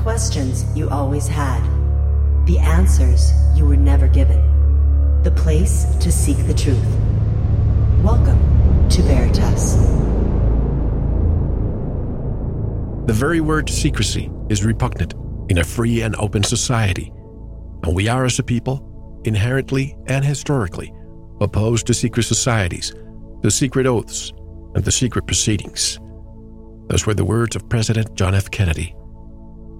questions you always had, the answers you were never given, the place to seek the truth. Welcome to Veritas. The very word secrecy is repugnant in a free and open society, and we are as a people inherently and historically opposed to secret societies, to secret oaths, and to secret proceedings. Those were the words of President John F. Kennedy.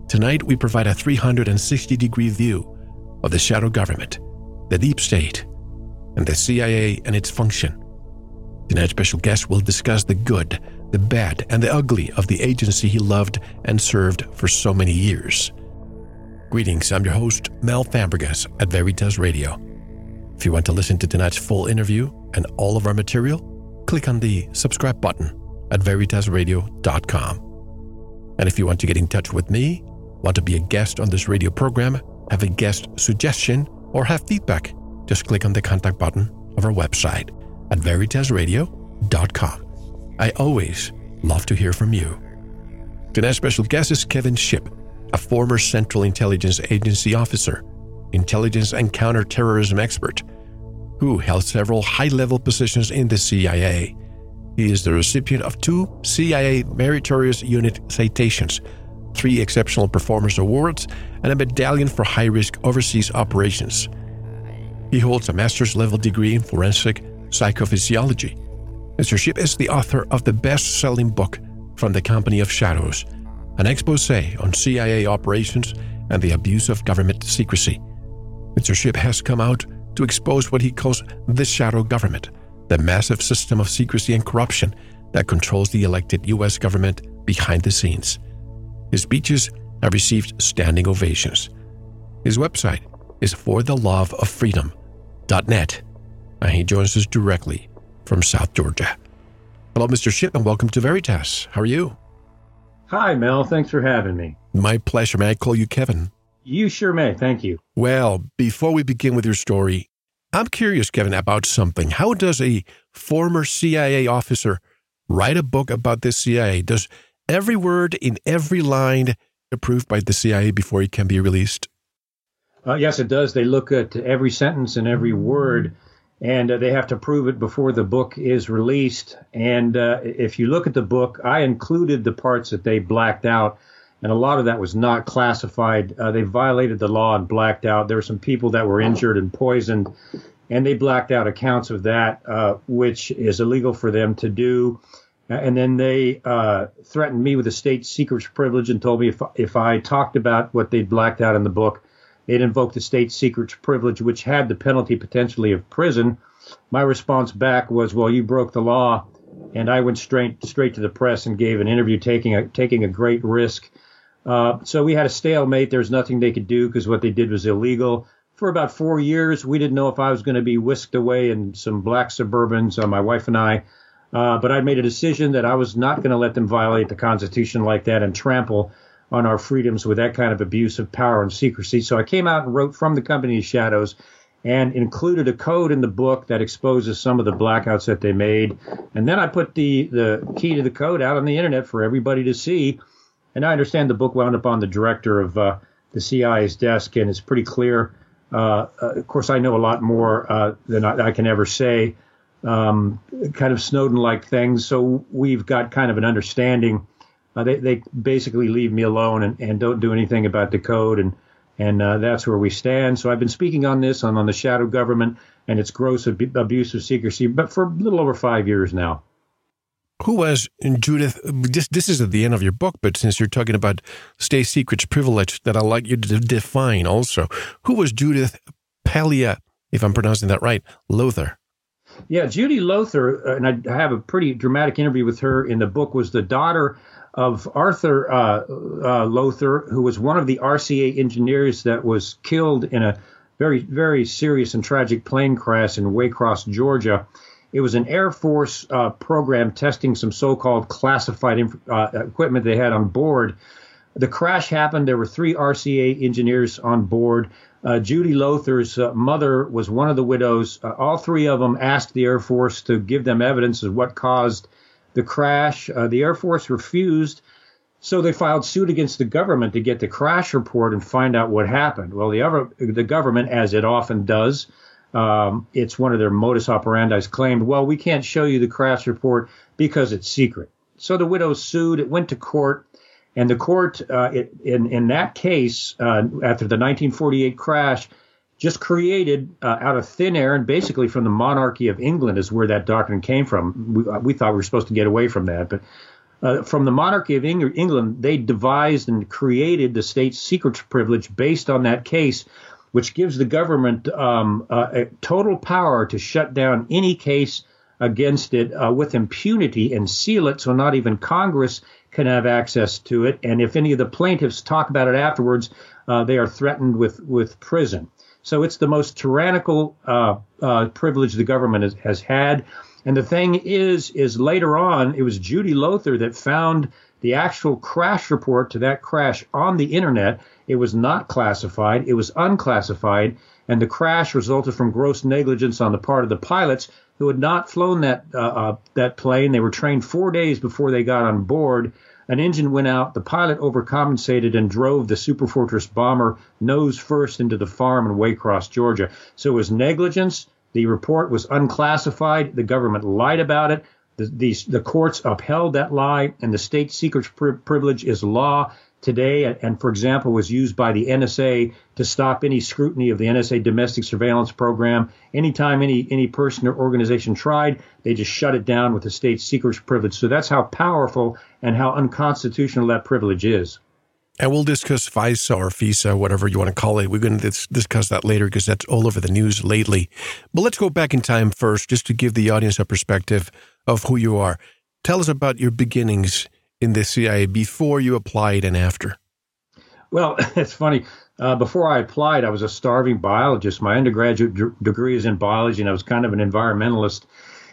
Tonight, we provide a 360-degree view of the shadow government, the deep state, and the CIA and its function. Tonight's special guest will discuss the good, the bad, and the ugly of the agency he loved and served for so many years. Greetings, I'm your host, Mel Fabregas at Veritas Radio. If you want to listen to tonight's full interview and all of our material, click on the subscribe button at veritasradio.com. And if you want to get in touch with me, want to be a guest on this radio program, have a guest suggestion, or have feedback, just click on the contact button of our website at veritasradio.com. I always love to hear from you. Tonight's special guest is Kevin Shipp, a former Central Intelligence Agency officer, intelligence and counterterrorism expert, who held several high-level positions in the CIA. He is the recipient of 2 CIA Meritorious Unit citations, 3 Exceptional Performance Awards, and a medallion for high-risk overseas operations. He holds a master's level degree in forensic psychophysiology. Mr. Shipp is the author of the best-selling book, From the Company of Shadows, an exposé on CIA operations and the abuse of government secrecy. Mr. Shipp has come out to expose what he calls the shadow government, the massive system of secrecy and corruption that controls the elected U.S. government behind the scenes. His speeches have received standing ovations. His website is ForTheLoveOfFreedom.net, and he joins us directly from South Georgia. Hello, Mr. Shipp, and welcome to Veritas. How are you? Hi, Mel. Thanks for having me. My pleasure. May I call you Kevin? You sure may. Thank you. Well, before we begin with your story, I'm curious, Kevin, about something. How does a former CIA officer write a book about the CIA? Does every word in every line approved by the CIA before it can be released? Yes, it does. They look at every sentence and every word, and they have to prove it before the book is released. And if you look at the book, I included the parts that they blacked out, and a lot of that was not classified. They violated the law and blacked out. There were some people that were injured and poisoned, and they blacked out accounts of that, which is illegal for them to do. And then they threatened me with a state secrets privilege and told me if I talked about what they blacked out in the book, it invoked the state secrets privilege, which had the penalty potentially of prison. My response back was, well, you broke the law. And I went straight to the press and gave an interview taking a great risk. So we had a stalemate. There was nothing they could do because what they did was illegal. For about 4 years, we didn't know if I was going to be whisked away in some black Suburbans, my wife and I. But I made a decision that I was not going to let them violate the Constitution like that and trample on our freedoms with that kind of abuse of power and secrecy. So I came out and wrote From the Company of Shadows and included a code in the book that exposes some of the blackouts that they made. And then I put the key to the code out on the internet for everybody to see. And I understand the book wound up on the director of the CIA's desk, and it's pretty clear. Of course, I know a lot more than I can ever say, kind of Snowden-like things. So we've got kind of an understanding. They basically leave me alone and don't do anything about the code, and that's where we stand. So I've been speaking on this, on the shadow government and its gross abuse of secrecy, but for a little over 5 years now. Who was Judith? This is at the end of your book, but since you're talking about state secrets privilege, that I'd like you to define also. Who was Judith Pellia, if I'm pronouncing that right, Lothar? Yeah, Judy Lothar, and I have a pretty dramatic interview with her in the book, was the daughter of Arthur Lothar, who was one of the RCA engineers that was killed in a very, very serious and tragic plane crash in Waycross, Georgia. It was an Air Force program testing some so-called classified equipment they had on board. The crash happened. There were 3 RCA engineers on board. Judy Lothar's mother was one of the widows. All 3 of them asked the Air Force to give them evidence of what caused the crash. The Air Force refused. So they filed suit against the government to get the crash report and find out what happened. Well, the government, as it often does, it's one of their modus operandi, claimed, well, we can't show you the crash report because it's secret. So the widow sued. It went to court. And the court, in that case, after the 1948 crash, just created out of thin air and basically from the monarchy of England is where that doctrine came from. We thought we were supposed to get away from that, but from the monarchy of England, they devised and created the state secrets privilege based on that case, which gives the government total power to shut down any case against it with impunity and seal it so not even Congress can have access to it. And if any of the plaintiffs talk about it afterwards, they are threatened with prison. So it's the most tyrannical privilege the government has had. And the thing is later on, it was Judy Lothar that found the actual crash report to that crash on the internet. It was not classified. It was unclassified. And the crash resulted from gross negligence on the part of the pilots who had not flown that plane. They were trained 4 days before they got on board. An engine went out. The pilot overcompensated and drove the Superfortress bomber nose first into the farm in Waycross, Georgia. So it was negligence. The report was unclassified. The government lied about it. The courts upheld that lie, and the state secrets privilege is law today, and for example, was used by the NSA to stop any scrutiny of the NSA domestic surveillance program. Anytime any person or organization tried, they just shut it down with the state secrets privilege. So that's how powerful and how unconstitutional that privilege is. And we'll discuss FISA or FISA, whatever you want to call it. We're going to discuss that later because that's all over the news lately. But let's go back in time first just to give the audience a perspective of who you are. Tell us about your beginnings in the CIA before you applied and after. Well, it's funny. Before I applied, I was a starving biologist. My undergraduate degree is in biology, and I was kind of an environmentalist.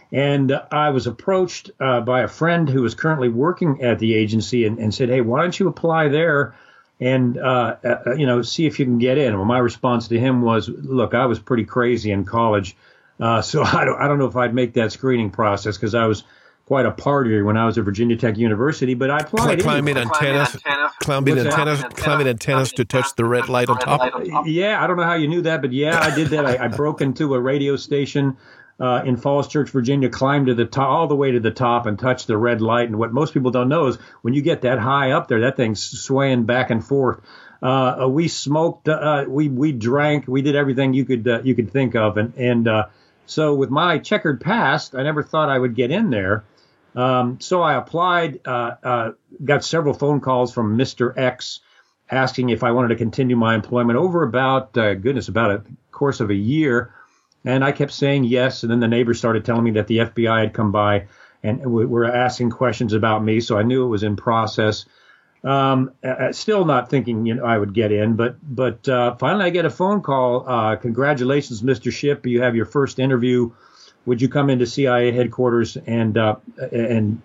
And I was approached by a friend who was currently working at the agency and said, hey, why don't you apply there and, see if you can get in? Well, my response to him was, look, I was pretty crazy in college. So I don't know if I'd make that screening process because I was quite a partier when I was at Virginia Tech University. But I applied. Climbing antennas to touch the red light on top. Yeah, I don't know how you knew that, but yeah, I did that. I broke into a radio station in Falls Church, Virginia, climbed to the top, all the way to the top, and touched the red light. And what most people don't know is when you get that high up there, that thing's swaying back and forth. We smoked, we drank, we did everything you could think of, so with my checkered past, I never thought I would get in there. So I applied, got several phone calls from Mr. X asking if I wanted to continue my employment over about a course of a year. And I kept saying yes. And then the neighbors started telling me that the FBI had come by and were asking questions about me. So I knew it was in process. Still not thinking I would get in, but finally I get a phone call. Congratulations, Mr. Shipp. You have your first interview. Would you come into CIA headquarters and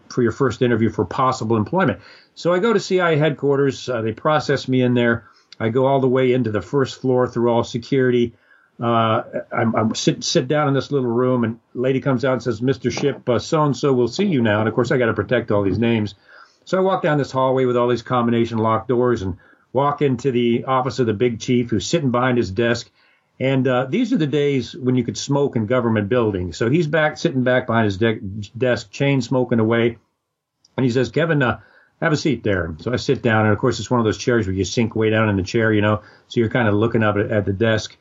for your first interview for possible employment? So I go to CIA headquarters. They process me in there. I go all the way into the first floor through all security. I'm sit down in this little room, and lady comes out and says, Mr. Shipp, so-and-so will see you now. And of course I got to protect all these names. So I walk down this hallway with all these combination locked doors and walk into the office of the big chief who's sitting behind his desk. And these are the days when you could smoke in government buildings. So he's sitting back behind his desk, chain smoking away. And he says, Kevin, have a seat there. So I sit down. And, of course, it's one of those chairs where you sink way down in the chair, so you're kind of looking up at the desk.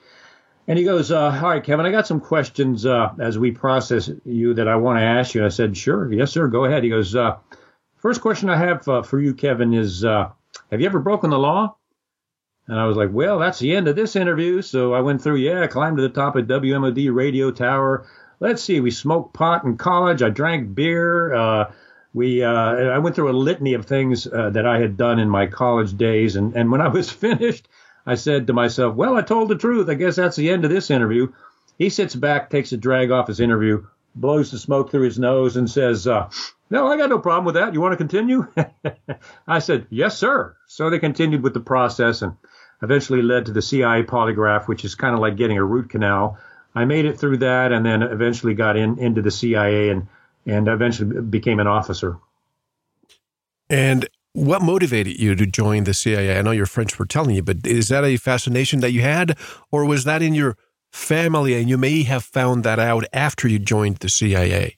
And he goes, all right, Kevin, I got some questions as we process you that I want to ask you. And I said, sure. Yes, sir. Go ahead. He goes, first question I have for you, Kevin, is have you ever broken the law? And I was like, well, that's the end of this interview. So I went through, I climbed to the top of WMOD radio tower. Let's see, we smoked pot in college. I drank beer. I went through a litany of things that I had done in my college days. And when I was finished, I said to myself, well, I told the truth. I guess that's the end of this interview. He sits back, takes a drag off his interview, blows the smoke through his nose and says, no, I got no problem with that. You want to continue? I said, yes, sir. So they continued with the process and eventually led to the CIA polygraph, which is kind of like getting a root canal. I made it through that and then eventually got into the CIA and eventually became an officer. And What motivated you to join the CIA? I know your friends were telling you, but is that a fascination that you had, or was that in your family and you may have found that out after you joined the CIA?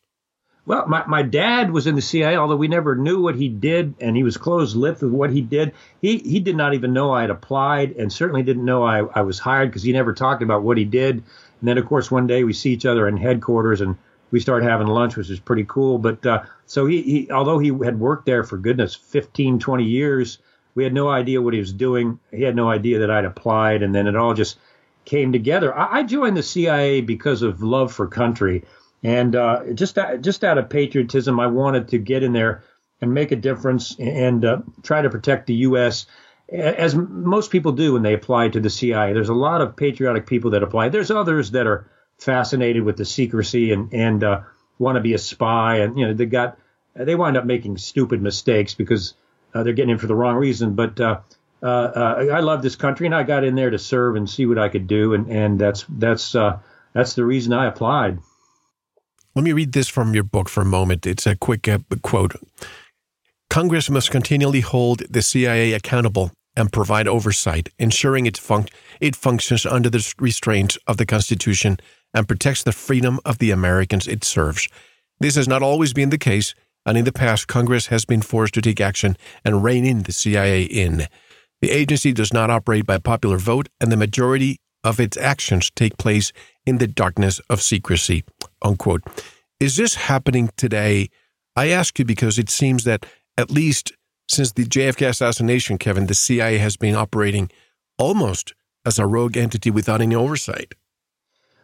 Well, my dad was in the CIA, although we never knew what he did, and he was closed-lipped with what he did. He did not even know I had applied, and certainly didn't know I was hired, because he never talked about what he did. And then, of course, one day we see each other in headquarters, and we start having lunch, which is pretty cool. But so he although he had worked there for, goodness, 15, 20 years, we had no idea what he was doing. He had no idea that I'd applied, and then it all just came together. I joined the CIA because of love for country. And just out of patriotism, I wanted to get in there and make a difference and try to protect the U.S., as most people do when they apply to the CIA. There's a lot of patriotic people that apply. There's others that are fascinated with the secrecy and want to be a spy. And, you know, they wind up making stupid mistakes because they're getting in for the wrong reason. But I love this country, and I got in there to serve and see what I could do. And that's the reason I applied. Let me read this from your book for a moment. It's a quick quote. Congress must continually hold the CIA accountable and provide oversight, ensuring it functions under the restraints of the Constitution and protects the freedom of the Americans it serves. This has not always been the case, and in the past, Congress has been forced to take action and rein in the CIA in. The agency does not operate by popular vote, and the majority of its actions take place in the darkness of secrecy, unquote. Is this happening today? I ask you because it seems that at least since the JFK assassination, Kevin, the CIA has been operating almost as a rogue entity without any oversight.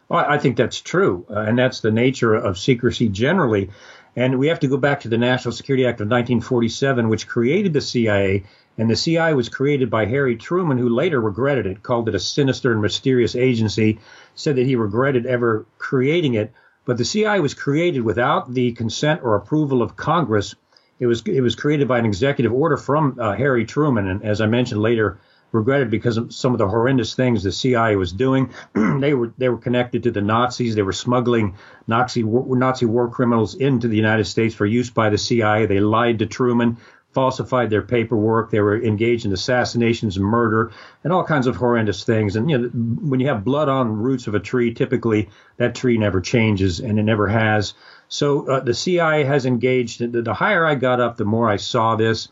Well, I think that's true, and that's the nature of secrecy generally. And we have to go back to the National Security Act of 1947, which created the CIA, and the CIA was created by Harry Truman, who later regretted it, called it a sinister and mysterious agency, said that he regretted ever creating it. But the CIA was created without the consent or approval of Congress. It was created by an executive order from Harry Truman, and as I mentioned later, regretted because of some of the horrendous things the CIA was doing. They were connected to the Nazis. They were smuggling Nazi war criminals into the United States for use by the CIA. They lied to Truman, falsified their paperwork. They were engaged in assassinations, murder, and all kinds of horrendous things. And you know, when you have blood on roots of a tree, typically that tree never changes, and it never has. So the CIA has engaged. The higher I got up, the more I saw this.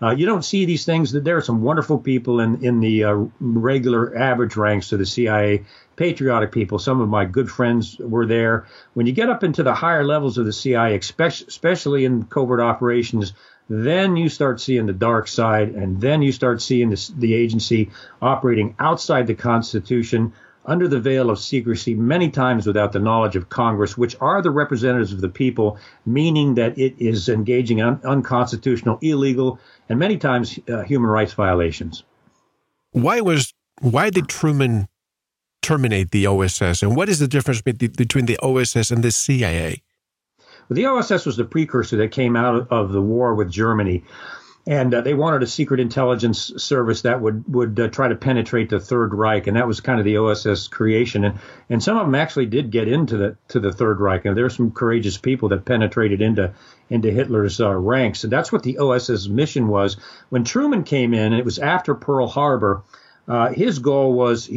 You don't see these things. That there are some wonderful people in the regular average ranks of the CIA, patriotic people. Some of my good friends were there. When you get up into the higher levels of the CIA, especially in covert operations, then you start seeing the dark side, and then you start seeing the agency operating outside the Constitution, under the veil of secrecy, many times without the knowledge of Congress, which are the representatives of the people, meaning that it is engaging in unconstitutional, illegal, and many times human rights violations. Why did Truman terminate the OSS, and what is the difference between the OSS and the CIA? Well, the OSS was the precursor that came out of the war with Germany. And they wanted a secret intelligence service that would try to penetrate the Third Reich, and that was kind of the OSS creation. And some of them actually did get into the Third Reich. And there were some courageous people that penetrated into Hitler's ranks, and that's what the OSS mission was. When Truman came in, and it was after Pearl Harbor. His goal was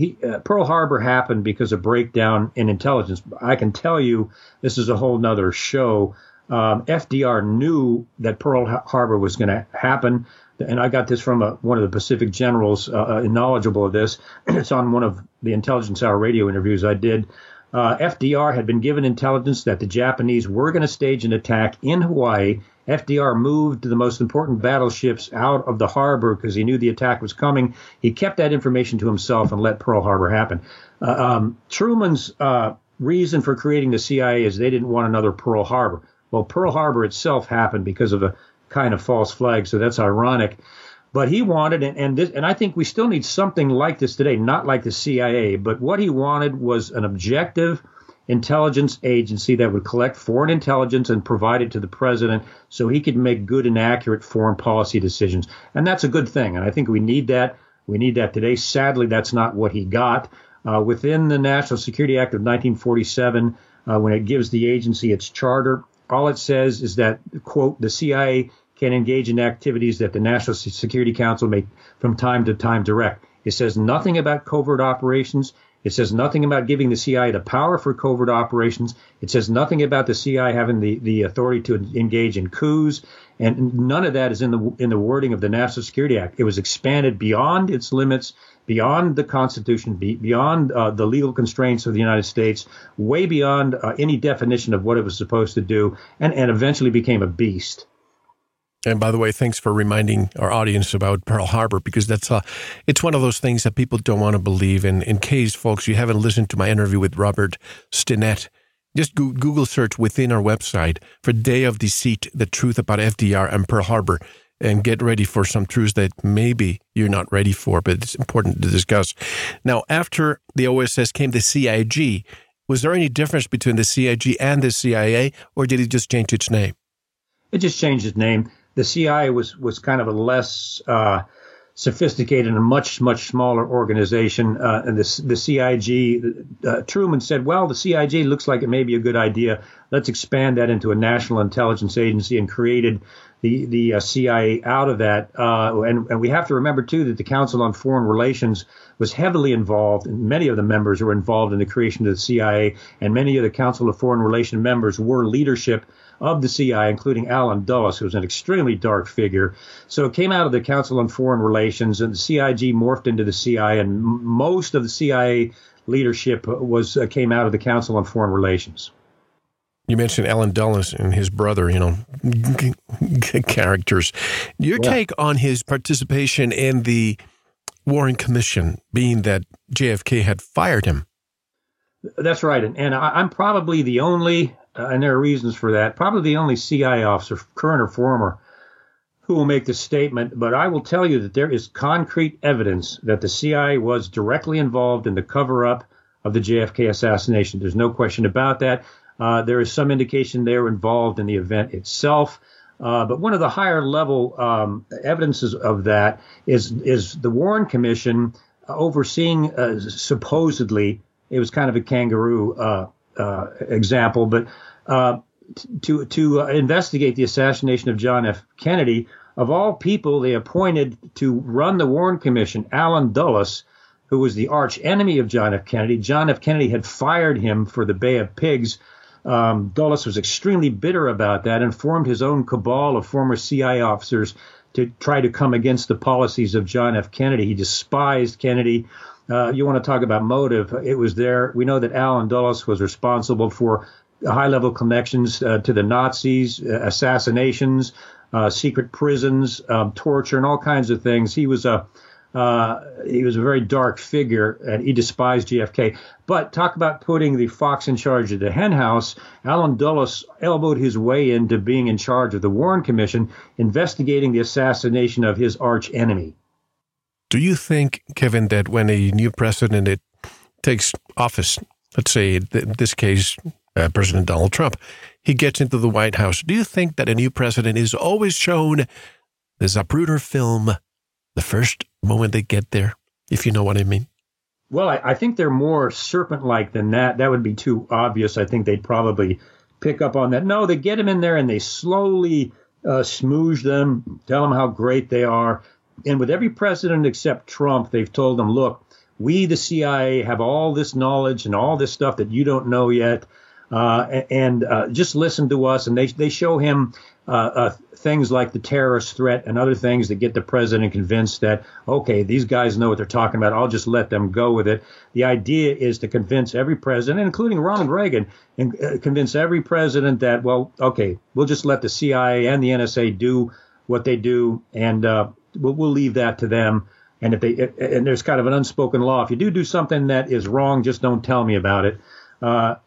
Pearl Harbor happened because of breakdown in intelligence. I can tell you, this is a whole nother show. FDR knew that Pearl Harbor was going to happen, and I got this from one of the Pacific generals knowledgeable of this. It's on one of the Intelligence Hour radio interviews I did. FDR had been given intelligence that the Japanese were going to stage an attack in Hawaii. FDR moved the most important battleships out of the harbor because he knew the attack was coming. He kept that information to himself and let Pearl Harbor happen. Truman's reason for creating the CIA is they didn't want another Pearl Harbor. Well, Pearl Harbor itself happened because of a kind of false flag, so that's ironic. But he wanted, and I think we still need something like this today, not like the CIA, but what he wanted was an objective intelligence agency that would collect foreign intelligence and provide it to the president so he could make good and accurate foreign policy decisions. And that's a good thing, and I think we need that. We need that today. Sadly, that's not what he got. Within the National Security Act of 1947, when it gives the agency its charter, all it says is that, quote, the CIA can engage in activities that the National Security Council may from time to time direct. It says nothing about covert operations. It says nothing about giving the CIA the power for covert operations. It says nothing about the CIA having the authority to engage in coups. And none of that is in the wording of the National Security Act. It was expanded beyond its limits, beyond the Constitution, beyond the legal constraints of the United States, way beyond any definition of what it was supposed to do, and eventually became a beast. And by the way, thanks for reminding our audience about Pearl Harbor, because that's it's one of those things that people don't want to believe. And in case, folks, you haven't listened to my interview with Robert Stinnett, just Google search within our website for Day of Deceit, the truth about FDR and Pearl Harbor, and get ready for some truths that maybe you're not ready for, but it's important to discuss. Now, after the OSS came the CIG. Was there any difference between the CIG and the CIA, or did it just change its name? It just changed its name. The CIA was kind of a less sophisticated and much smaller organization. And the CIG, Truman said, well, the CIG looks like it may be a good idea. Let's expand that into a national intelligence agency, and created the CIA out of that. And we have to remember, too, that the Council on Foreign Relations was heavily involved, and many of the members were involved in the creation of the CIA, and many of the Council of Foreign Relations members were leadership of the CIA, including Allen Dulles, who was an extremely dark figure. So it came out of the Council on Foreign Relations, and the CIG morphed into the CIA, and most of the CIA leadership came out of the Council on Foreign Relations. You mentioned Allen Dulles and his brother, characters. Your take on his participation in the Warren Commission, being that JFK had fired him. That's right. And I'm probably the only... and there are reasons for that, probably the only CIA officer, current or former, who will make this statement. But I will tell you that there is concrete evidence that the CIA was directly involved in the cover-up of the JFK assassination. There's no question about that. There is some indication they were involved in the event itself. But one of the higher-level evidences of that is the Warren Commission overseeing, supposedly, it was kind of a kangaroo example, but to investigate the assassination of John F. Kennedy. Of all people, they appointed to run the Warren Commission Allen Dulles, who was the arch enemy of John F. Kennedy. John F. Kennedy had fired him for the Bay of Pigs. Dulles was extremely bitter about that and formed his own cabal of former CIA officers to try to come against the policies of John F. Kennedy. He despised Kennedy. You want to talk about motive. It was there. We know that Allen Dulles was responsible for high-level connections to the Nazis, assassinations, secret prisons, torture, and all kinds of things. He was a very dark figure, and he despised JFK. But talk about putting the fox in charge of the hen house. Allen Dulles elbowed his way into being in charge of the Warren Commission, investigating the assassination of his arch enemy. Do you think, Kevin, that when a new president takes office, let's say in this case, President Donald Trump, he gets into the White House, do you think that a new president is always shown the Zapruder film the first moment they get there, if you know what I mean? Well, I think they're more serpent-like than that. That would be too obvious. I think they'd probably pick up on that. No, they get him in there and they slowly smoosh them, tell them how great they are. And with every president except Trump, they've told them, look, we, the CIA, have all this knowledge and all this stuff that you don't know yet. And just listen to us. And they show him things like the terrorist threat and other things that get the president convinced that, OK, these guys know what they're talking about. I'll just let them go with it. The idea is to convince every president, including Ronald Reagan, and convince every president that, well, OK, we'll just let the CIA and the NSA do what they do. And we'll leave that to them. And if there's kind of an unspoken law. If you do something that is wrong, just don't tell me about it.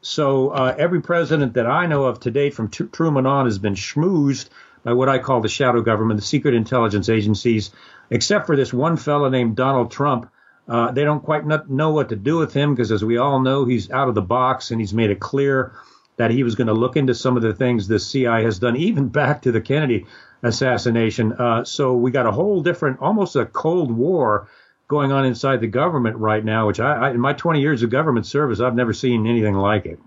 So every president that I know of to date from Truman on has been schmoozed by what I call the shadow government, the secret intelligence agencies, except for this one fellow named Donald Trump. They don't quite know what to do with him because, as we all know, he's out of the box and he's made it clear that he was going to look into some of the things the CIA has done, even back to the Kennedy assassination. So we got a whole different, almost a Cold War going on inside the government right now, which in my 20 years of government service, I've never seen anything like it.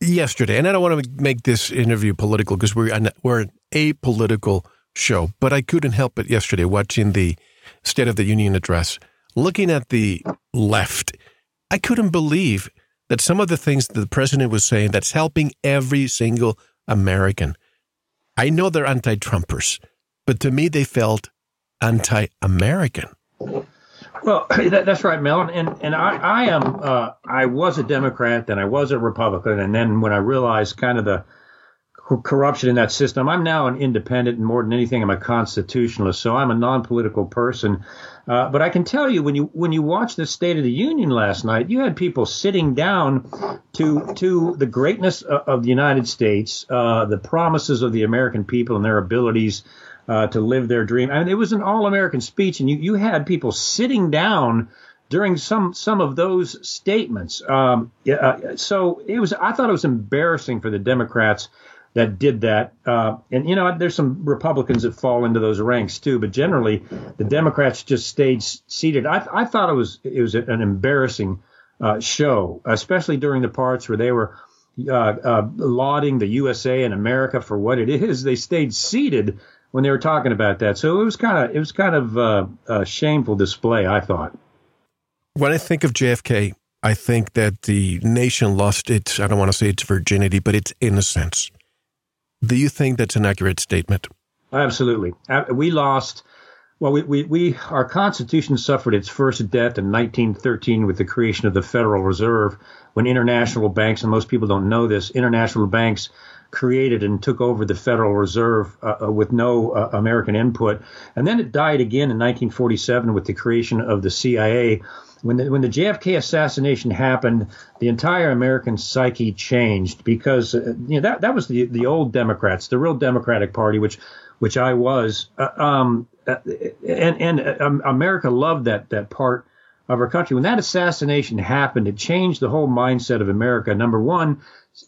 yesterday, and I don't want to make this interview political because we're an apolitical show, but I couldn't help it yesterday watching the State of the Union address, looking at the left. I couldn't believe that some of the things that the president was saying that's helping every single American. I know they're anti-Trumpers, but to me they felt anti-American. Well, that's right, Mel. And I was a Democrat, then I was a Republican, and then when I realized kind of the corruption in that system, I'm now an independent, and more than anything, I'm a constitutionalist. So I'm a non-political person. But I can tell you, when you watch the State of the Union last night, you had people sitting down to the greatness of the United States, the promises of the American people and their abilities to live their dream. I mean, it was an all-American speech, and you had people sitting down during some of those statements. So it was. I thought it was embarrassing for the Democrats that did that. And, you know, there's some Republicans that fall into those ranks, too. But generally, the Democrats just stayed seated. I thought it was an embarrassing show, especially during the parts where they were lauding the USA and America for what it is. They stayed seated when they were talking about that. So it was kind of a shameful display, I thought. When I think of JFK, I think that the nation lost its, I don't want to say its virginity, but its innocence. Do you think that's an accurate statement? Absolutely. We lost, well, our Constitution suffered its first death in 1913 with the creation of the Federal Reserve, when international banks, and most people don't know this, international banks created and took over the Federal Reserve with no American input. And then it died again in 1947 with the creation of the CIA. When the JFK assassination happened, the entire American psyche changed because that was the old Democrats, the real Democratic Party, which I was, and America loved that part of our country. When that assassination happened, it changed the whole mindset of America. Number one,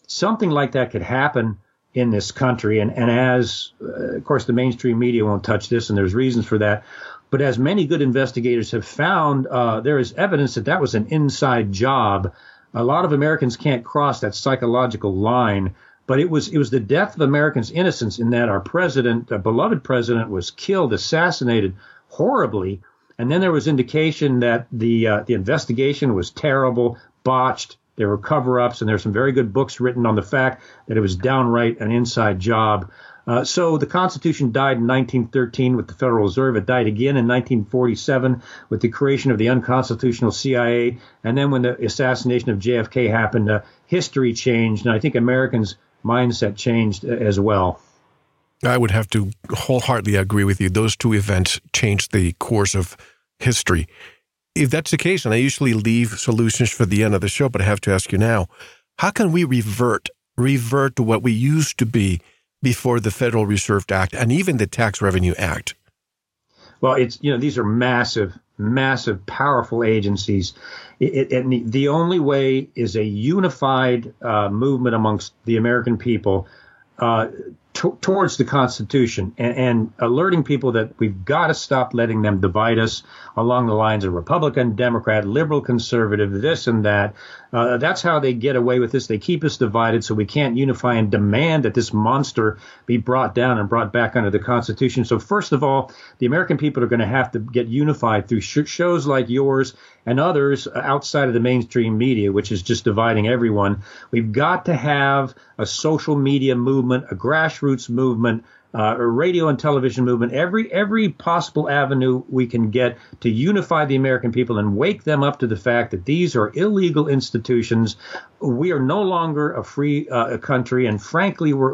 something like that could happen in this country, and as of course the mainstream media won't touch this, and there's reasons for that. But as many good investigators have found, there is evidence that that was an inside job. A lot of Americans can't cross that psychological line, but it was the death of Americans' innocence in that our president, a beloved president, was killed, assassinated horribly, and then there was indication that the investigation was terrible, botched. There were cover-ups, and there's some very good books written on the fact that it was downright an inside job. So the Constitution died in 1913 with the Federal Reserve. It died again in 1947 with the creation of the unconstitutional CIA. And then when the assassination of JFK happened, history changed. And I think Americans' mindset changed as well. I would have to wholeheartedly agree with you. Those two events changed the course of history. If that's the case, and I usually leave solutions for the end of the show, but I have to ask you now, how can we revert to what we used to be before the Federal Reserve Act and even the Tax Revenue Act? Well, these are massive, massive, powerful agencies. And the only way is a unified movement amongst the American people towards the Constitution and alerting people that we've got to stop letting them divide us along the lines of Republican, Democrat, liberal, conservative, this and that. That's how they get away with this. They keep us divided so we can't unify and demand that this monster be brought down and brought back under the Constitution. So first of all, the American people are going to have to get unified through shows like yours and others outside of the mainstream media, which is just dividing everyone. We've got to have a social media movement, a grassroots movement, a radio and television movement, every possible avenue we can get to unify the American people and wake them up to the fact that these are illegal institutions. We are no longer a free country, and frankly, we're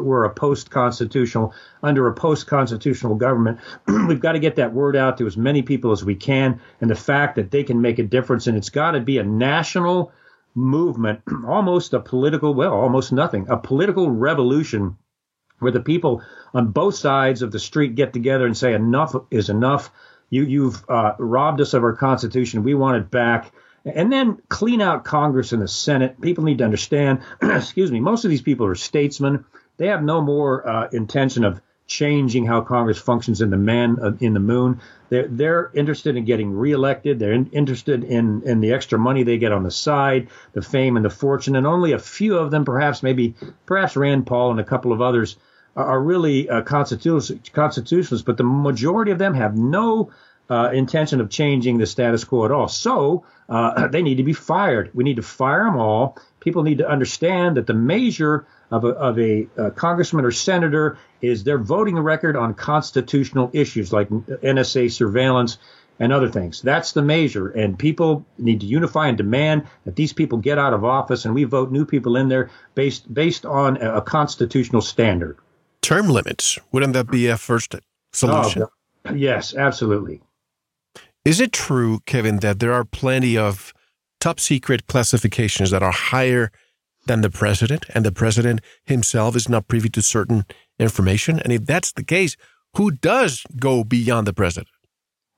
under a post-constitutional government. We've got to get that word out to as many people as we can, and the fact that they can make a difference, and it's got to be a national movement, a political revolution, where the people on both sides of the street get together and say enough is enough. You've robbed us of our Constitution. We want it back. And then clean out Congress and the Senate. People need to understand, excuse me, most of these people are statesmen. They have no more intention of changing how Congress functions in the man in the moon. They're interested in getting reelected. They're interested in the extra money they get on the side, the fame and the fortune. And only a few of them, perhaps Rand Paul and a couple of others, are really constitutionalists. But the majority of them have no intention of changing the status quo at all. So they need to be fired. We need to fire them all. People need to understand that the measure of a congressman or senator is their voting record on constitutional issues like NSA surveillance and other things. That's the measure. And people need to unify and demand that these people get out of office and we vote new people in there based on a constitutional standard. Term limits. Wouldn't that be a first solution? Oh, yes, absolutely. Is it true, Kevin, that there are plenty of top secret classifications that are higher than the president, and the president himself is not privy to certain information? And if that's the case, who does go beyond the president?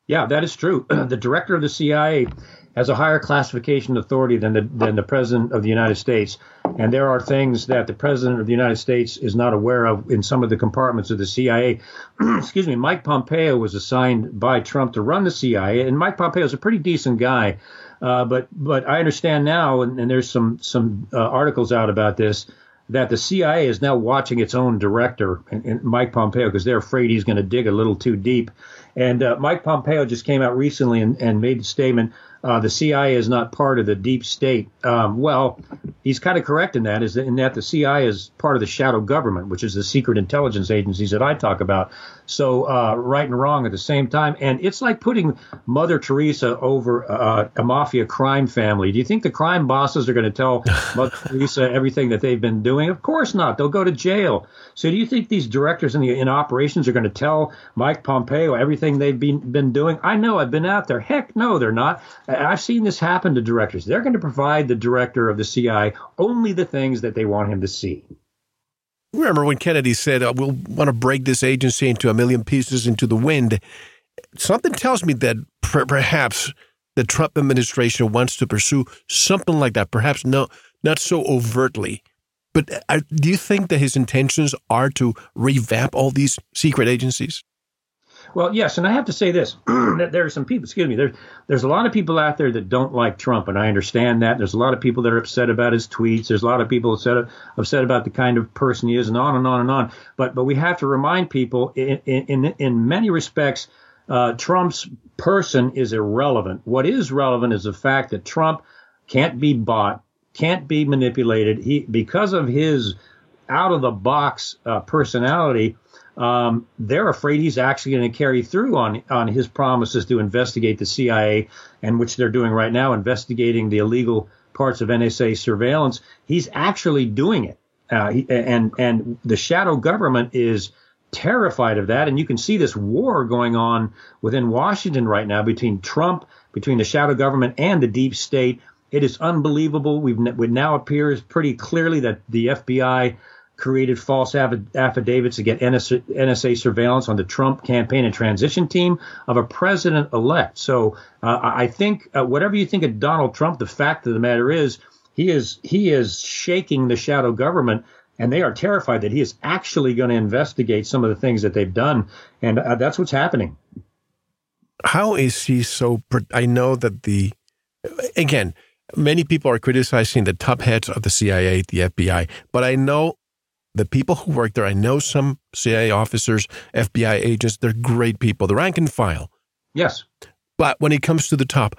Yeah, that is true. The director of the CIA has a higher classification authority than the president of the United States. And there are things that the president of the United States is not aware of in some of the compartments of the CIA. Excuse me. Mike Pompeo was assigned by Trump to run the CIA. And Mike Pompeo is a pretty decent guy. But I understand now, and there's some articles out about this, that the CIA is now watching its own director, and Mike Pompeo, because they're afraid he's going to dig a little too deep. And Mike Pompeo just came out recently and made the statement, the CIA is not part of the deep state. Well, he's kind of correct in that the CIA is part of the shadow government, which is the secret intelligence agencies that I talk about. So right and wrong at the same time. And it's like putting Mother Teresa over a mafia crime family. Do you think the crime bosses are going to tell Mother Teresa everything that they've been doing? Of course not. They'll go to jail. So do you think these directors in operations are going to tell Mike Pompeo everything they've been doing? I know. I've been out there. Heck no, they're not. I've seen this happen to directors. They're going to provide the director of the CIA only the things that they want him to see. Remember when Kennedy said, we'll want to break this agency into a million pieces into the wind? Something tells me that perhaps the Trump administration wants to pursue something like that, perhaps not so overtly. But do you think that his intentions are to revamp all these secret agencies? Well, yes, and I have to say this, that there are some people, there's a lot of people out there that don't like Trump, and I understand that. There's a lot of people that are upset about his tweets. There's a lot of people upset about the kind of person he is, and on and on and on. But we have to remind people, in many respects, Trump's person is irrelevant. What is relevant is the fact that Trump can't be bought, can't be manipulated. Because of his out-of-the-box personality, they're afraid he's actually going to carry through on his promises to investigate the CIA, and which they're doing right now, investigating the illegal parts of NSA surveillance. He's actually doing it. And the shadow government is terrified of that. And you can see this war going on within Washington right now between Trump, between the shadow government and the deep state. It is unbelievable. It now appears pretty clearly that the FBI created false affidavits to get NSA surveillance on the Trump campaign and transition team of a president-elect. So I think whatever you think of Donald Trump, the fact of the matter is he is shaking the shadow government, and they are terrified that he is actually going to investigate some of the things that they've done. And that's what's happening. How is he so... I know that again, many people are criticizing the top heads of the CIA, the FBI, but I know the people who work there, I know some CIA officers, FBI agents, they're great people, the rank and file. Yes. But when it comes to the top,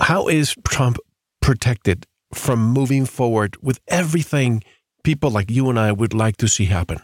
how is Trump protected from moving forward with everything people like you and I would like to see happen?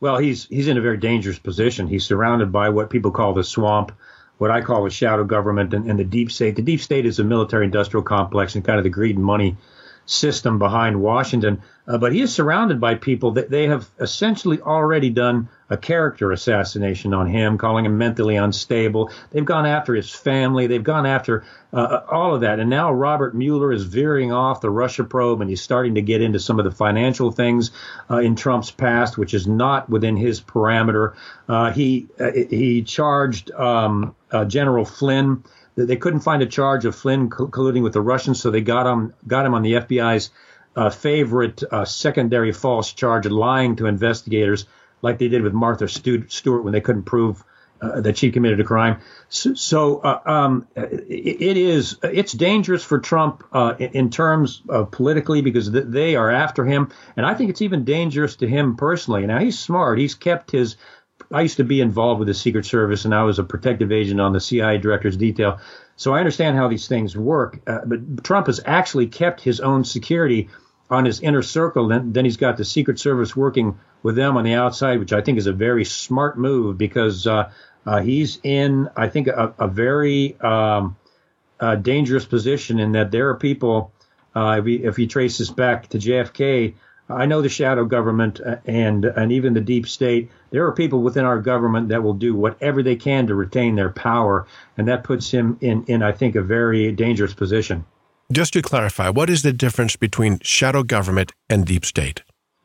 Well, he's in a very dangerous position. He's surrounded by what people call the swamp, what I call the shadow government and the deep state. The deep state is a military-industrial complex and kind of the greed and money system behind Washington, but he is surrounded by people that they have essentially already done a character assassination on him, calling him mentally unstable. They've gone after his family. They've gone after all of that. And now Robert Mueller is veering off the Russia probe, and he's starting to get into some of the financial things in Trump's past, which is not within his parameter. He charged General Flynn. They couldn't find a charge of Flynn colluding with the Russians, so they got him on the FBI's favorite secondary false charge of lying to investigators like they did with Martha Stewart when they couldn't prove that she committed a crime. So it's dangerous for Trump in terms of politically, because they are after him. And I think it's even dangerous to him personally. Now, he's smart. He's kept his. I used to be involved with the Secret Service, and I was a protective agent on the CIA director's detail. So I understand how these things work. But Trump has actually kept his own security on his inner circle. Then he's got the Secret Service working with them on the outside, which I think is a very smart move, because he's in, I think, a very dangerous position, in that there are people, if you trace this back to JFK, I know the shadow government and even the deep state, there are people within our government that will do whatever they can to retain their power. And that puts him in I think, a very dangerous position. Just to clarify, what is the difference between shadow government and deep state?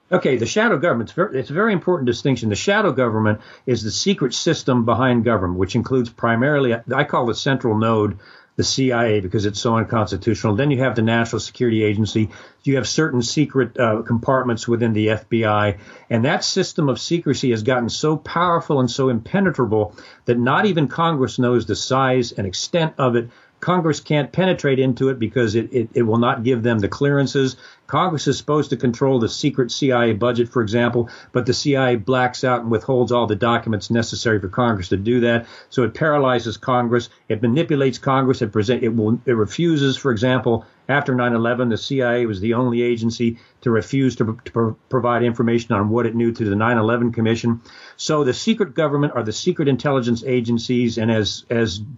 Okay, the shadow government, it's a very important distinction. The shadow government is the secret system behind government, which includes primarily, I call the central node, the CIA, because it's so unconstitutional. Then you have the National Security Agency. You have certain secret compartments within the FBI. And that system of secrecy has gotten so powerful and so impenetrable that not even Congress knows the size and extent of it. Congress can't penetrate into it because it will not give them the clearances. Congress is supposed to control the secret CIA budget, for example, but the CIA blacks out and withholds all the documents necessary for Congress to do that. So it paralyzes Congress. It manipulates Congress. It refuses, for example, after 9/11, the CIA was the only agency to refuse to provide information on what it knew to the 9/11 Commission. So the secret government are the secret intelligence agencies. And as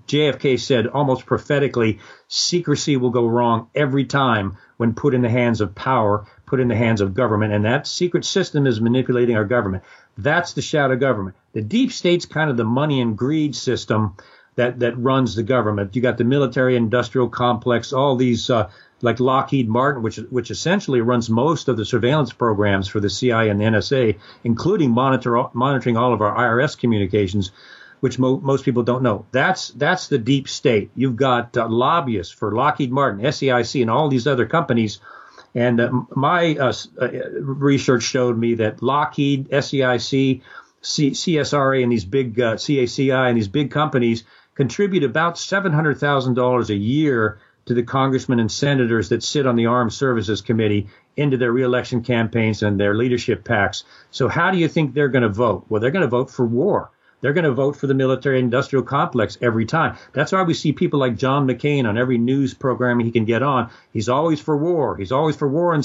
JFK said, almost prophetically, secrecy will go wrong every time when put in the hands of power, put in the hands of government. And that secret system is manipulating our government. That's the shadow government. The deep state's kind of the money and greed system that runs the government. You got the military industrial complex, all these like Lockheed Martin, which essentially runs most of the surveillance programs for the CIA and the NSA, including monitoring all of our IRS communications, which most people don't know. That's the deep state. You've got lobbyists for Lockheed Martin, SAIC, and all these other companies. And my research showed me that Lockheed, SAIC, CSRA, and these big CACI and these big companies contribute about $700,000 a year to the congressmen and senators that sit on the Armed Services Committee into their reelection campaigns and their leadership PACs. So how do you think they're going to vote? Well, they're going to vote for war. They're going to vote for the military industrial complex every time. That's why we see people like John McCain on every news program he can get on. He's always for war. He's always for war in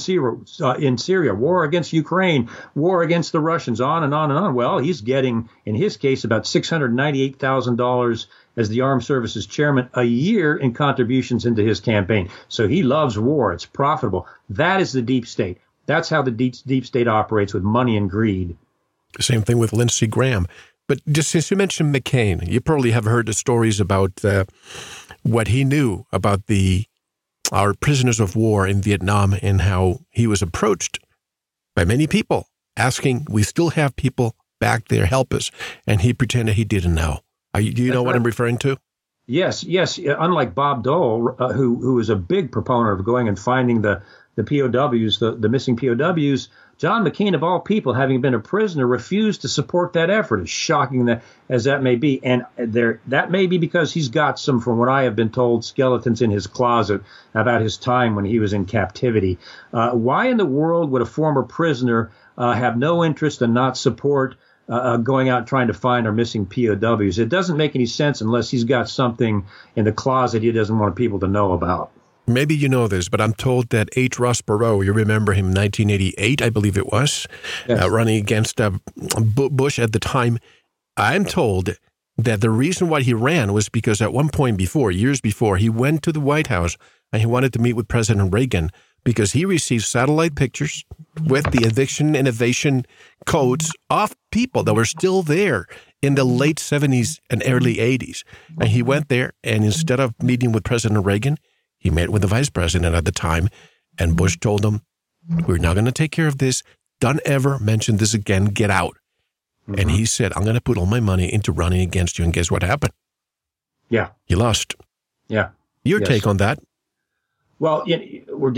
Syria, war against Ukraine, war against the Russians, on and on and on. Well, he's getting, in his case, about $698,000 as the Armed Services Chairman a year in contributions into his campaign. So he loves war. It's profitable. That is the deep state. That's how the deep state operates, with money and greed. Same thing with Lindsey Graham. But just since you mentioned McCain, you probably have heard the stories about what he knew about our prisoners of war in Vietnam, and how he was approached by many people asking, we still have people back there, help us. And he pretended he didn't know. Do you know what I'm referring to? Yes. Unlike Bob Dole, who was a big proponent of going and finding the POWs, the missing POWs, John McCain, of all people, having been a prisoner, refused to support that effort, as shocking as that may be. And that may be because he's got some, from what I have been told, skeletons in his closet about his time when he was in captivity. Why in the world would a former prisoner have no interest and not support going out trying to find our missing POWs? It doesn't make any sense unless he's got something in the closet he doesn't want people to know about. Maybe you know this, but I'm told that H. Ross Perot, you remember him, 1988, I believe it was, yes, running against Bush at the time. I'm told that the reason why he ran was because at one point years before, he went to the White House and he wanted to meet with President Reagan because he received satellite pictures with the eviction and evasion codes of people that were still there in the late 70s and early 80s. And he went there, and instead of meeting with President Reagan, he met with the vice president at the time, and Bush told him, we're not going to take care of this. Don't ever mention this again. Get out. Mm-hmm. And he said, I'm going to put all my money into running against you. And guess what happened? Yeah. He lost. Yeah. Your take on that? Well, we're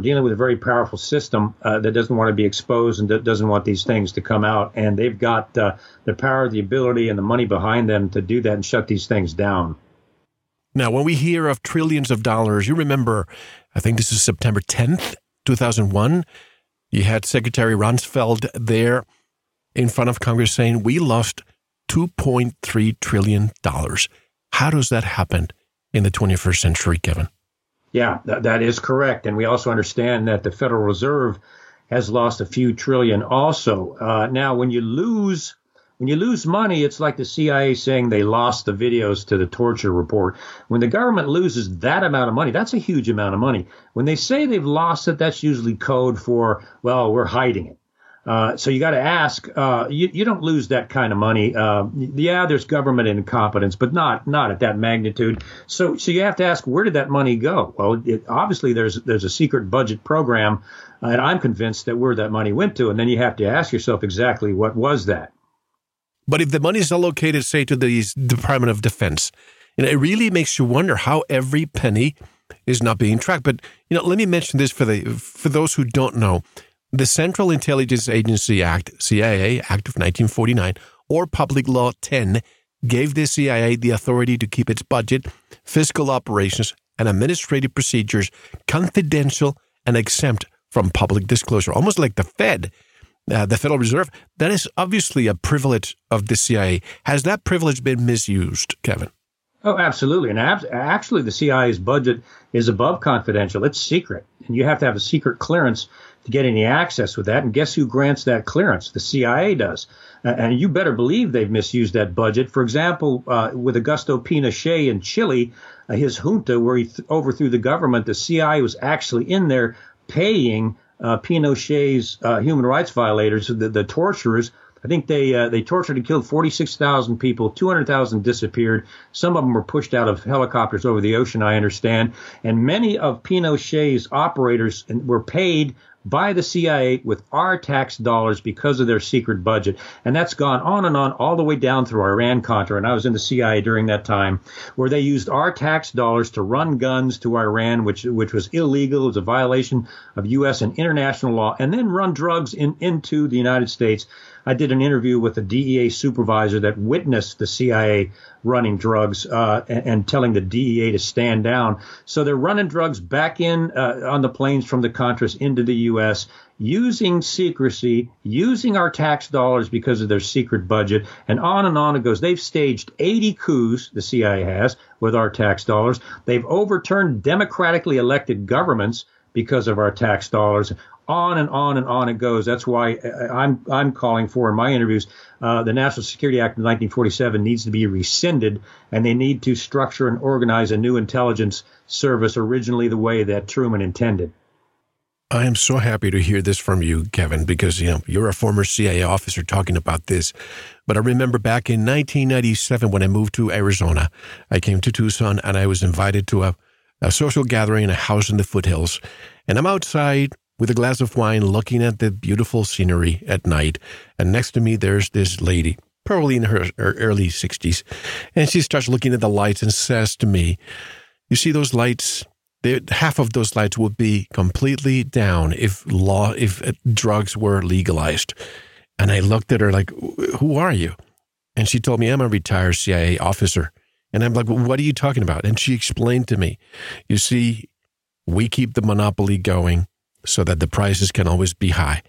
dealing with a very powerful system that doesn't want to be exposed and doesn't want these things to come out. And they've got the power, the ability, and the money behind them to do that and shut these things down. Now, when we hear of trillions of dollars, you remember, I think this is September 10th, 2001, you had Secretary Rumsfeld there in front of Congress saying, we lost $2.3 trillion. How does that happen in the 21st century, Kevin? Yeah, that is correct. And we also understand that the Federal Reserve has lost a few trillion also. Now, when you lose money, it's like the CIA saying they lost the videos to the torture report. When the government loses that amount of money, that's a huge amount of money. When they say they've lost it, that's usually code for, well, we're hiding it. So you got to ask, you don't lose that kind of money. There's government incompetence, but not at that magnitude. So you have to ask, where did that money go? Well, obviously there's a secret budget program, and I'm convinced that where that money went to. And then you have to ask yourself exactly what was that. But if the money is allocated, say, to the Department of Defense, it really makes you wonder how every penny is not being tracked. But let me mention this for those who don't know. The Central Intelligence Agency Act, CIA Act of 1949, or Public Law 10, gave the CIA the authority to keep its budget, fiscal operations, and administrative procedures confidential and exempt from public disclosure, almost like the Fed, the Federal Reserve. That is obviously a privilege of the CIA. Has that privilege been misused, Kevin? Oh, absolutely. And actually, the CIA's budget is above confidential. It's secret. And you have to have a secret clearance to get any access with that. And guess who grants that clearance? The CIA does. And you better believe they've misused that budget. For example, with Augusto Pinochet in Chile, his junta, where he overthrew the government, the CIA was actually in there paying Pinochet's human rights violators, the torturers. I think they tortured and killed 46,000 people, 200,000 disappeared. Some of them were pushed out of helicopters over the ocean, I understand. And many of Pinochet's operators were paid by the CIA with our tax dollars because of their secret budget. And that's gone on and on all the way down through Iran-Contra. And I was in the CIA during that time where they used our tax dollars to run guns to Iran, which was illegal. It was a violation of U.S. and international law, and then run drugs into the United States. I did an interview with a DEA supervisor that witnessed the CIA running drugs and telling the DEA to stand down. So they're running drugs back in on the planes from the Contras into the U.S., using secrecy, using our tax dollars because of their secret budget, and on it goes. They've staged 80 coups, the CIA has, with our tax dollars. They've overturned democratically elected governments because of our tax dollars. On and on and on it goes. That's why I'm calling for, in my interviews, the National Security Act of 1947 needs to be rescinded, and they need to structure and organize a new intelligence service originally the way that Truman intended. I am so happy to hear this from you, Kevin, because you're a former CIA officer talking about this. But I remember back in 1997 when I moved to Arizona, I came to Tucson and I was invited to a social gathering in a house in the foothills, and I'm outside with a glass of wine, looking at the beautiful scenery at night. And next to me, there's this lady, probably in her early 60s. And she starts looking at the lights and says to me, you see those lights? Half of those lights would be completely down if drugs were legalized. And I looked at her like, who are you? And she told me, I'm a retired CIA officer. And I'm like, well, what are you talking about? And she explained to me, you see, we keep the monopoly going so that the prices can always be high.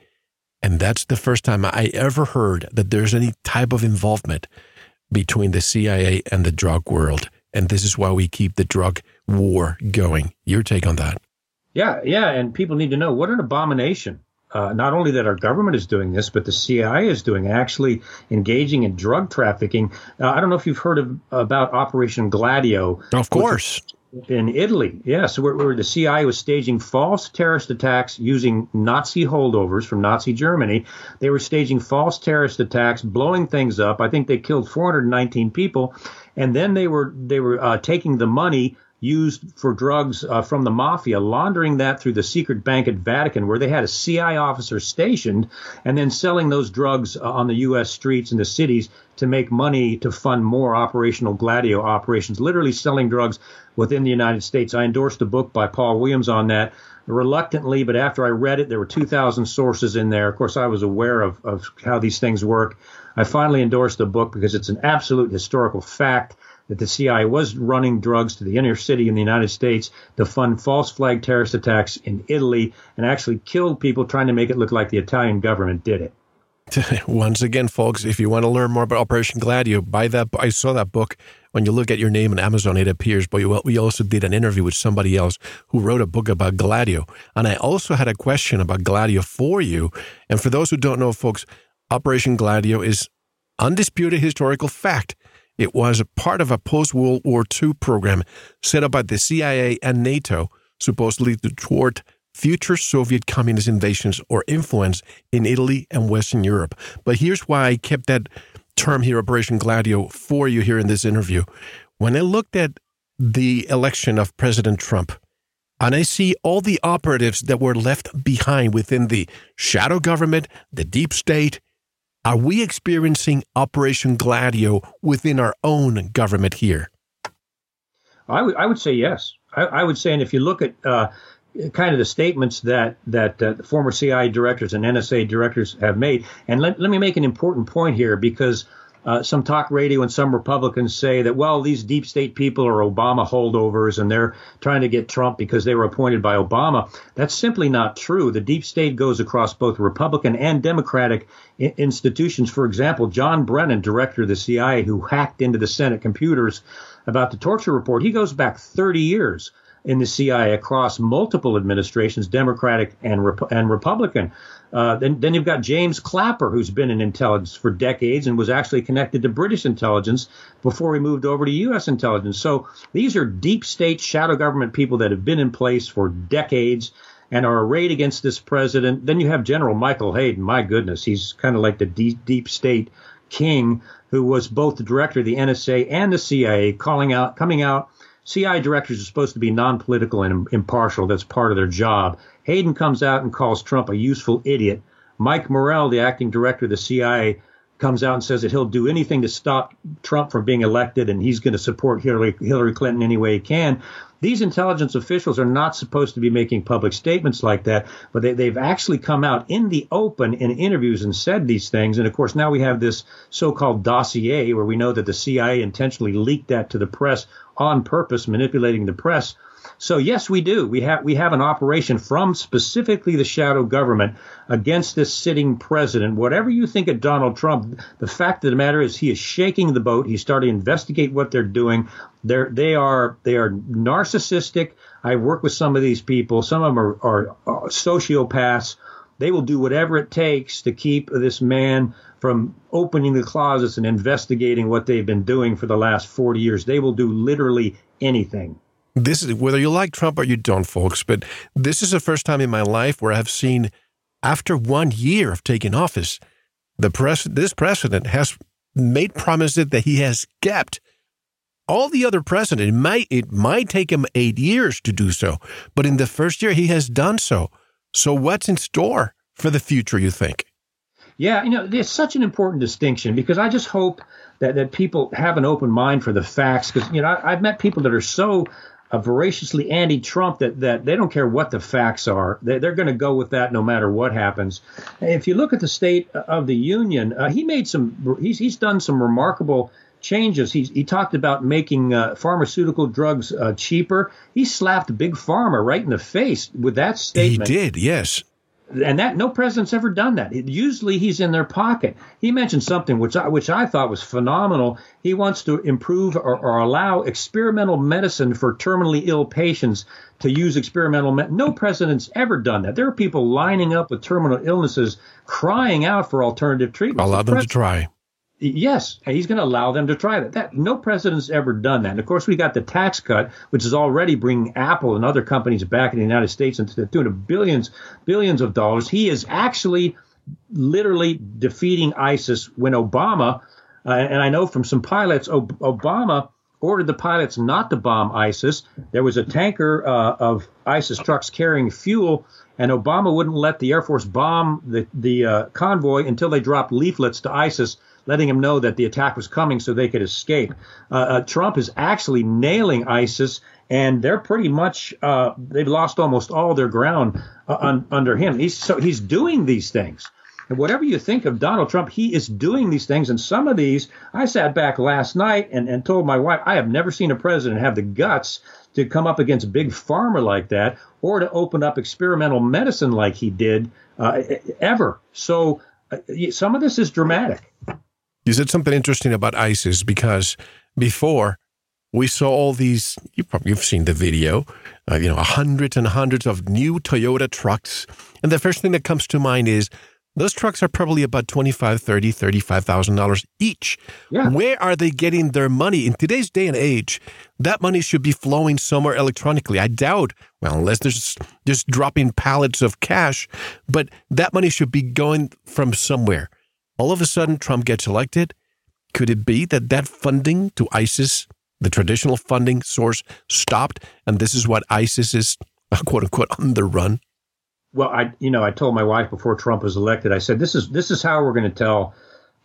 And that's the first time I ever heard that there's any type of involvement between the CIA and the drug world. And this is why we keep the drug war going. Your take on that? Yeah. And people need to know what an abomination. Not only that our government is doing this, but the CIA is doing, actually engaging in drug trafficking. I don't know if you've heard about Operation Gladio. Of course. In Italy, yes, where the CIA was staging false terrorist attacks using Nazi holdovers from Nazi Germany. They were staging false terrorist attacks, blowing things up. I think they killed 419 people, and then they were taking the money used for drugs from the mafia, laundering that through the secret bank at Vatican, where they had a CIA officer stationed, and then selling those drugs on the U.S. streets and the cities to make money to fund more operational Gladio operations, literally selling drugs within the United States. I endorsed a book by Paul Williams on that reluctantly, but after I read it, there were 2,000 sources in there. Of course, I was aware of how these things work. I finally endorsed the book because it's an absolute historical fact that the CIA was running drugs to the inner city in the United States to fund false flag terrorist attacks in Italy, and actually killed people trying to make it look like the Italian government did it. Once again, folks, if you want to learn more about Operation Gladio, buy that. I saw that book. When you look at your name on Amazon, it appears. But we also did an interview with somebody else who wrote a book about Gladio. And I also had a question about Gladio for you. And for those who don't know, folks, Operation Gladio is undisputed historical fact. It was a part of a post-World War II program set up by the CIA and NATO, supposedly to thwart future Soviet communist invasions or influence in Italy and Western Europe. But here's why I kept that term here, Operation Gladio, for you here in this interview. When I looked at the election of President Trump, and I see all the operatives that were left behind within the shadow government, the deep state, are we experiencing Operation Gladio within our own government here? I would say yes. I would say, and if you look at kind of the statements that the former CIA directors and NSA directors have made, and let me make an important point here, because some talk radio and some Republicans say that, well, these deep state people are Obama holdovers and they're trying to get Trump because they were appointed by Obama. That's simply not true. The deep state goes across both Republican and Democratic institutions. For example, John Brennan, director of the CIA, who hacked into the Senate computers about the torture report, he goes back 30 years in the CIA across multiple administrations, Democratic and Republican. Then you've got James Clapper, who's been in intelligence for decades and was actually connected to British intelligence before he moved over to U.S. intelligence. So these are deep state shadow government people that have been in place for decades and are arrayed against this president. Then you have General Michael Hayden. My goodness, he's kind of like the deep state king, who was both the director of the NSA and the CIA, coming out. CIA directors are supposed to be non-political and impartial. That's part of their job. Hayden comes out and calls Trump a useful idiot. Mike Morrell, the acting director of the CIA, comes out and says that he'll do anything to stop Trump from being elected, and he's going to support Hillary Clinton any way he can. These intelligence officials are not supposed to be making public statements like that, but they've actually come out in the open in interviews and said these things. And, of course, now we have this so-called dossier where we know that the CIA intentionally leaked that to the press on purpose, manipulating the press. So, yes, we do. We have an operation from specifically the shadow government against this sitting president. Whatever you think of Donald Trump, the fact of the matter is he is shaking the boat. He's starting to investigate what they're doing. They are narcissistic. I work with some of these people. Some of them are sociopaths. They will do whatever it takes to keep this man from opening the closets and investigating what they've been doing for the last 40 years. They will do literally anything. This is whether you like Trump or you don't, folks, but this is the first time in my life where I have seen, after 1 year of taking office, this president has made promises that he has kept. All the other presidents, it might take him 8 years to do so, but in the first year he has done so. So what's in store for the future, you think? Yeah, there's such an important distinction, because I just hope that people have an open mind for the facts, because, I've met people that are so voraciously anti-Trump that they don't care what the facts are. They're going to go with that no matter what happens. If you look at the State of the Union, he's done some remarkable changes. He talked about making pharmaceutical drugs cheaper. He slapped Big Pharma right in the face with that statement. He did, yes. And that no president's ever done that. Usually he's in their pocket. He mentioned something which I thought was phenomenal. He wants to improve or allow experimental medicine for terminally ill patients to use experimental medicine. No president's ever done that. There are people lining up with terminal illnesses crying out for alternative treatments. Allow them to try. Yes, and he's going to allow them to try that. No president's ever done that. And, of course, we got the tax cut, which is already bringing Apple and other companies back in the United States into the tune of billions of dollars. He is actually literally defeating ISIS when Obama, and I know from some pilots, Obama ordered the pilots not to bomb ISIS. There was a tanker of ISIS trucks carrying fuel, and Obama wouldn't let the Air Force bomb the convoy until they dropped leaflets to ISIS, letting them know that the attack was coming so they could escape. Trump is actually nailing ISIS, and they're pretty much they've lost almost all their ground under him. So he's doing these things. And whatever you think of Donald Trump, he is doing these things. And some of these, I sat back last night and told my wife, I have never seen a president have the guts to come up against Big Pharma like that, or to open up experimental medicine like he did ever. So some of this is dramatic. You said something interesting about ISIS, because before we saw all these, you've seen the video, hundreds and hundreds of new Toyota trucks. And the first thing that comes to mind is, those trucks are probably about $25,000, $30,000, $35,000 each. Yeah. Where are they getting their money? In today's day and age, that money should be flowing somewhere electronically. I doubt, well, unless there's just dropping pallets of cash, but that money should be going from somewhere. All of a sudden, Trump gets elected. Could it be that funding to ISIS, the traditional funding source, stopped, and this is what ISIS is, quote unquote, on the run? Well, I told my wife before Trump was elected, I said, this is how we're going to tell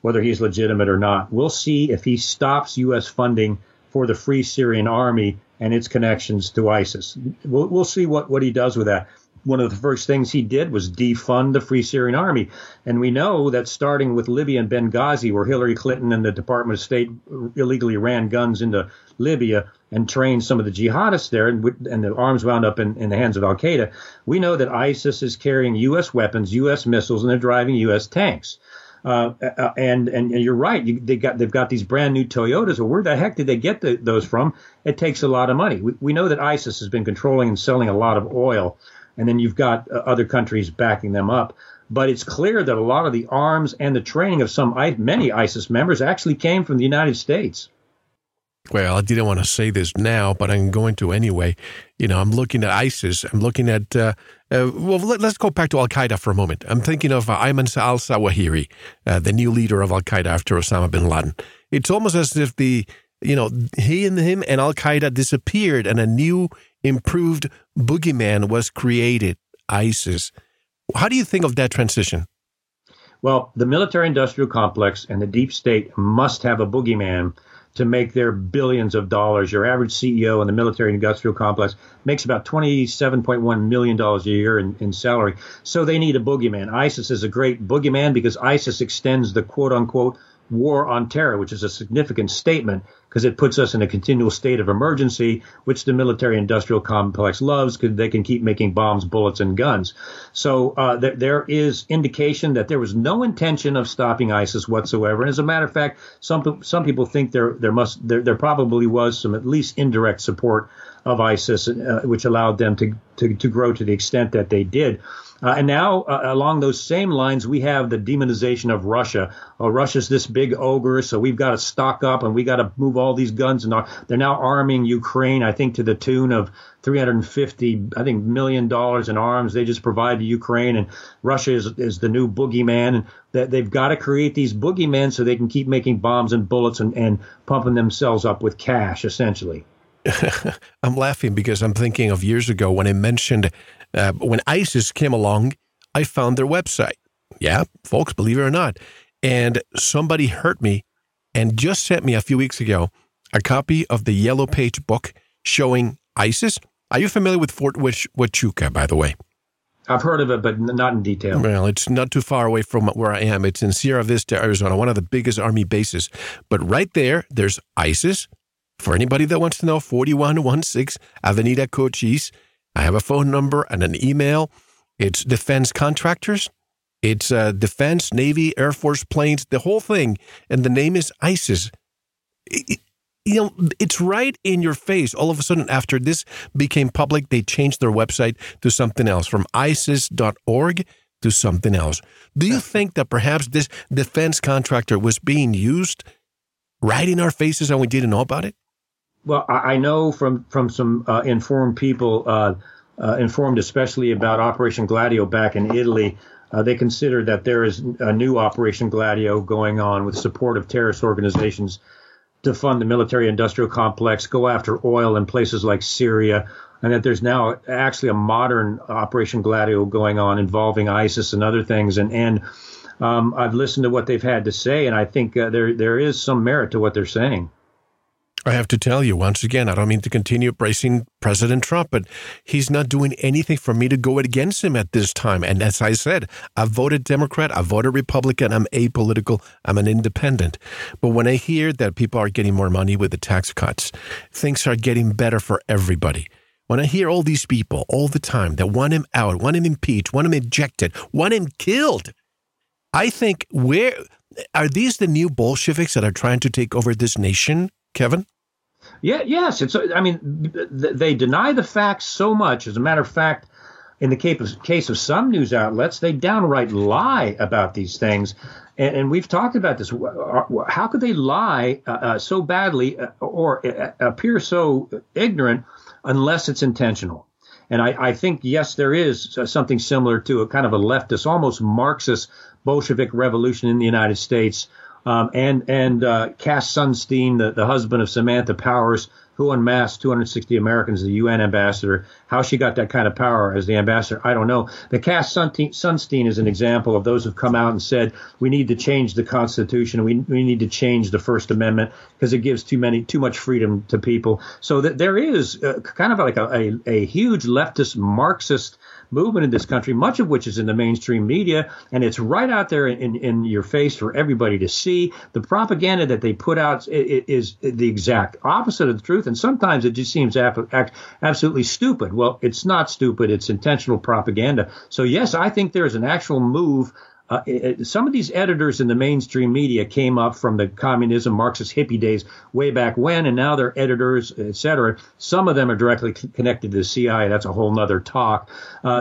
whether he's legitimate or not. We'll see if he stops U.S. funding for the Free Syrian Army and its connections to ISIS. We'll see what he does with that. One of the first things he did was defund the Free Syrian Army. And we know that starting with Libya and Benghazi, where Hillary Clinton and the Department of State illegally ran guns into Libya and trained some of the jihadists there, and the arms wound up in the hands of al-Qaeda, we know that ISIS is carrying U.S. weapons, U.S. missiles, and they're driving U.S. tanks. And you're right. They've got these brand new Toyotas. Well, where the heck did they get those from? It takes a lot of money. We know that ISIS has been controlling and selling a lot of oil. And then you've got other countries backing them up. But it's clear that a lot of the arms and the training of many ISIS members actually came from the United States. Well, I didn't want to say this now, but I'm going to anyway. I'm looking at ISIS. I'm looking at, let's go back to Al-Qaeda for a moment. I'm thinking of Ayman al-Zawahiri, the new leader of Al-Qaeda after Osama bin Laden. It's almost as if him and Al-Qaeda disappeared and a new improved boogeyman was created, ISIS. How do you think of that transition? Well, the military-industrial complex and the deep state must have a boogeyman to make their billions of dollars. Your average CEO in the military-industrial complex makes about $27.1 million a year in salary. So they need a boogeyman. ISIS is a great boogeyman because ISIS extends the quote-unquote war on terror, which is a significant statement because it puts us in a continual state of emergency, which the military-industrial complex loves because they can keep making bombs, bullets, and guns. So there is indication that there was no intention of stopping ISIS whatsoever. And as a matter of fact, some people think there probably was some at least indirect support of ISIS, which allowed them to grow to the extent that they did. And now, along those same lines, we have the demonization of Russia. Oh, Russia's this big ogre, so we've got to stock up and we got to move all these guns. And they're now arming Ukraine, I think, to the tune of $350 million in arms they just provide to Ukraine. And Russia is the new boogeyman. And they've got to create these boogeymen so they can keep making bombs and bullets and pumping themselves up with cash, essentially. I'm laughing because I'm thinking of years ago when I mentioned when ISIS came along, I found their website. Yeah, folks, believe it or not. And somebody heard me and just sent me a few weeks ago a copy of the Yellow Page book showing ISIS. Are you familiar with Fort Huachuca, by the way? I've heard of it, but not in detail. Well, it's not too far away from where I am. It's in Sierra Vista, Arizona, one of the biggest army bases. But right there's ISIS. For anybody that wants to know, 4116 Avenida Cochise. I have a phone number and an email. It's defense contractors. It's defense, Navy, Air Force, planes, the whole thing. And the name is ISIS. It's right in your face. All of a sudden, after this became public, they changed their website to something else, from ISIS.org to something else. Do you think that perhaps this defense contractor was being used right in our faces and we didn't know about it? Well, I know from some informed people, informed especially about Operation Gladio back in Italy, they consider that there is a new Operation Gladio going on with support of terrorist organizations defund the military-industrial complex, go after oil in places like Syria, and that there's now actually a modern Operation Gladio going on involving ISIS and other things. And I've listened to what they've had to say, and I think there is some merit to what they're saying. I have to tell you, once again, I don't mean to continue bracing President Trump, but he's not doing anything for me to go against him at this time. And as I said, I voted Democrat, I voted Republican, I'm apolitical, I'm an independent. But when I hear that people are getting more money with the tax cuts, things are getting better for everybody. When I hear all these people all the time that want him out, want him impeached, want him ejected, want him killed, I think, where are these the new Bolsheviks that are trying to take over this nation, Kevin? Yes. They deny the facts so much. As a matter of fact, in the case of some news outlets, they downright lie about these things. And we've talked about this. How could they lie so badly or appear so ignorant unless it's intentional? And I think, yes, there is something similar to a kind of a leftist, almost Marxist Bolshevik revolution in the United States. And Cass Sunstein, the husband of Samantha Powers, who unmasked 260 Americans as the UN ambassador. How she got that kind of power as the ambassador, I don't know. But Cass Sunstein is an example of those who've come out and said, we need to change the Constitution. We need to change the First Amendment because it gives too much freedom to people. So that there is kind of like a huge leftist Marxist movement in this country, much of which is in the mainstream media, and it's right out there in your face for everybody to see. The propaganda that they put out is the exact opposite of the truth, and sometimes it just seems absolutely stupid. Well, it's not stupid. It's intentional propaganda. So, yes, I think there's an actual move. Some of these editors in the mainstream media came up from the communism, Marxist hippie days way back when, and now they're editors, et cetera. Some of them are directly connected to the CIA. That's a whole nother talk.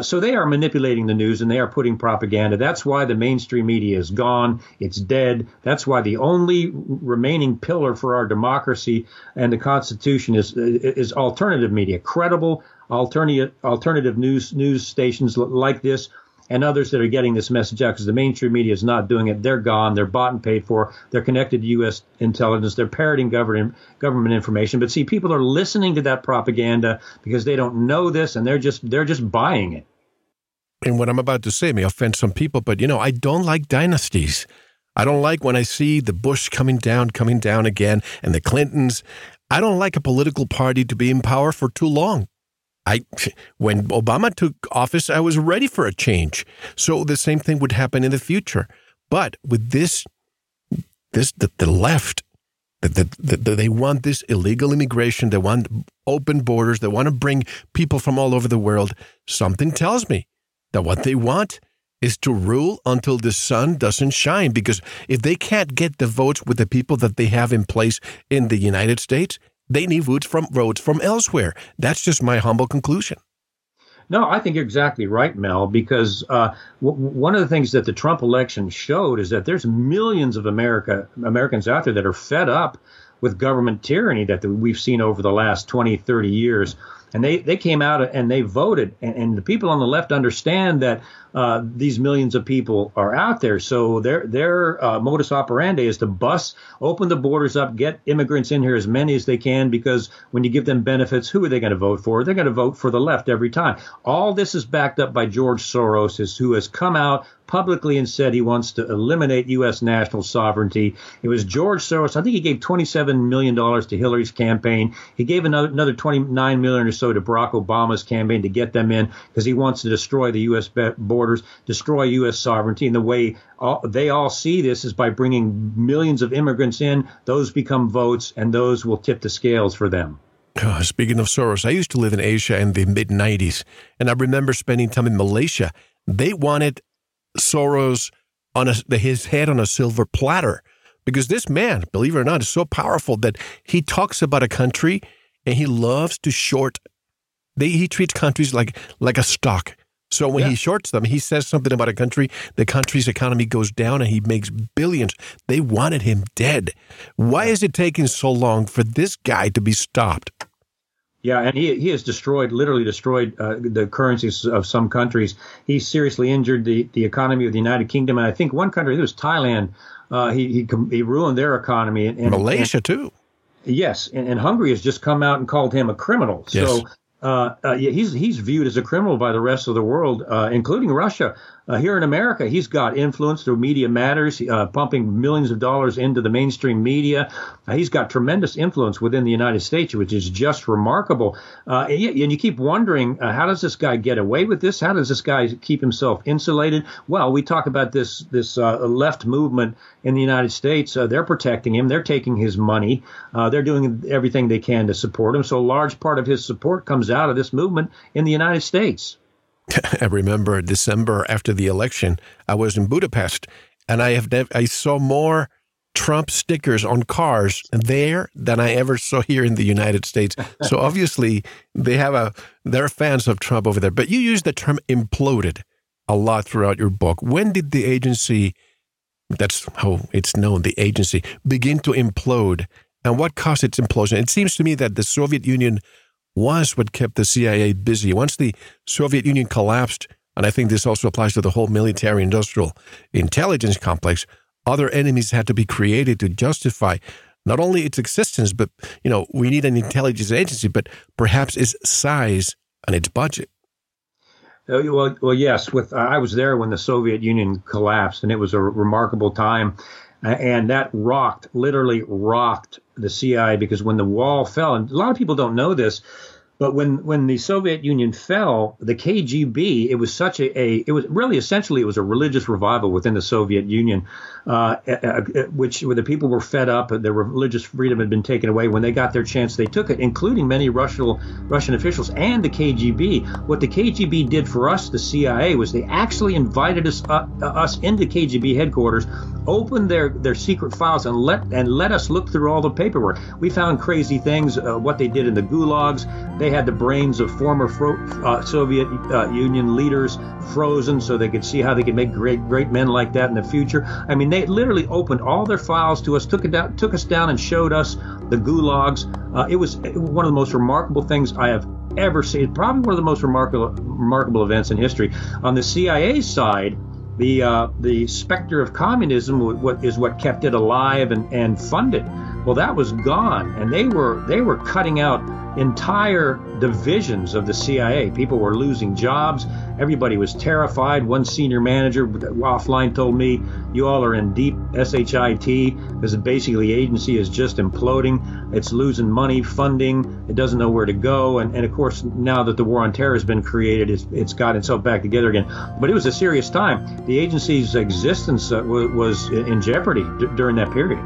So they are manipulating the news and they are putting propaganda. That's why the mainstream media is gone. It's dead. That's why the only remaining pillar for our democracy and the Constitution is alternative media, credible alternative news stations like this, and others that are getting this message out because the mainstream media is not doing it. They're gone. They're bought and paid for. They're connected to U.S. intelligence. They're parroting government information. But see, people are listening to that propaganda because they don't know this, and they're just buying it. And what I'm about to say may offend some people, but, I don't like dynasties. I don't like when I see the Bush coming down again, and the Clintons. I don't like a political party to be in power for too long. When Obama took office, I was ready for a change. So the same thing would happen in the future. But with the left, they want this illegal immigration. They want open borders. They want to bring people from all over the world. Something tells me that what they want is to rule until the sun doesn't shine. Because if they can't get the votes with the people that they have in place in the United States, they need votes from elsewhere. That's just my humble conclusion. No, I think you're exactly right, Mel, because one of the things that the Trump election showed is that there's millions of Americans out there that are fed up with government tyranny that we've seen over the last 20, 30 years. And they came out and they voted. And the people on the left understand that these millions of people are out there. So their modus operandi is to open the borders up, get immigrants in here, as many as they can, because when you give them benefits, who are they going to vote for? They're going to vote for the left every time. All this is backed up by George Soros, who has come out publicly and said he wants to eliminate U.S. national sovereignty. It was George Soros. I think he gave $27 million to Hillary's campaign. He gave another $29 million or so to Barack Obama's campaign to get them in because he wants to destroy the U.S. borders, destroy U.S. sovereignty. And the way they all see this is by bringing millions of immigrants in. Those become votes, and those will tip the scales for them. Oh, speaking of Soros, I used to live in Asia in the mid-'90s, and I remember spending time in Malaysia. They wanted Soros on his head on a silver platter, because this man, believe it or not, is so powerful that he talks about a country and he loves to short. He treats countries like a stock. So when he shorts them, he says something about a country, the country's economy goes down and he makes billions. They wanted him dead. Why is it taking so long for this guy to be stopped? Yeah, and he has literally destroyed the currencies of some countries. He seriously injured the economy of the United Kingdom. And I think one country, it was Thailand, he ruined their economy. And Malaysia, too. Yes, and Hungary has just come out and called him a criminal. Yes. So he's viewed as a criminal by the rest of the world, including Russia. Here in America, he's got influence through Media Matters, pumping millions of dollars into the mainstream media. He's got tremendous influence within the United States, which is just remarkable. And you keep wondering, how does this guy get away with this? How does this guy keep himself insulated? Well, we talk about this left movement in the United States. They're protecting him. They're taking his money. They're doing everything they can to support him. So a large part of his support comes out of this movement in the United States. I remember December after the election, I was in Budapest, and I saw more Trump stickers on cars there than I ever saw here in the United States. So obviously, they're fans of Trump over there. But you use the term imploded a lot throughout your book. When did the agency, that's how it's known, the agency, begin to implode? And what caused its implosion? It seems to me that the Soviet Union was what kept the CIA busy. Once the Soviet Union collapsed, and I think this also applies to the whole military-industrial intelligence complex, other enemies had to be created to justify not only its existence, but, we need an intelligence agency, but perhaps its size and its budget. Well, yes. I was there when the Soviet Union collapsed, and it was a remarkable time. And that literally rocked the CIA, because when the wall fell, and a lot of people don't know this, but when the Soviet Union fell, the KGB, it was such it was a religious revival within the Soviet Union, where the people were fed up, their religious freedom had been taken away. When they got their chance, they took it, including many Russian officials and the KGB. What the KGB did for us, the CIA, was they actually invited us into KGB headquarters, opened their secret files, and let us look through all the paperwork. We found crazy things, what they did in the gulags. They had the brains of former Soviet Union leaders frozen so they could see how they could make great men like that in the future. I mean, they literally opened all their files to us, took us down and showed us the gulags. It was one of the most remarkable things I have ever seen, probably one of the most remarkable events in history. On the CIA side, the specter of communism is what kept it alive and funded. Well, that was gone, and they were cutting out entire divisions of the CIA. People were losing jobs. Everybody was terrified. One senior manager offline told me, "You all are in deep shit because basically the agency is just imploding. It's losing money, funding. It doesn't know where to go." And of course, now that the war on terror has been created, it's got itself back together again. But it was a serious time. The agency's existence was in jeopardy during that period.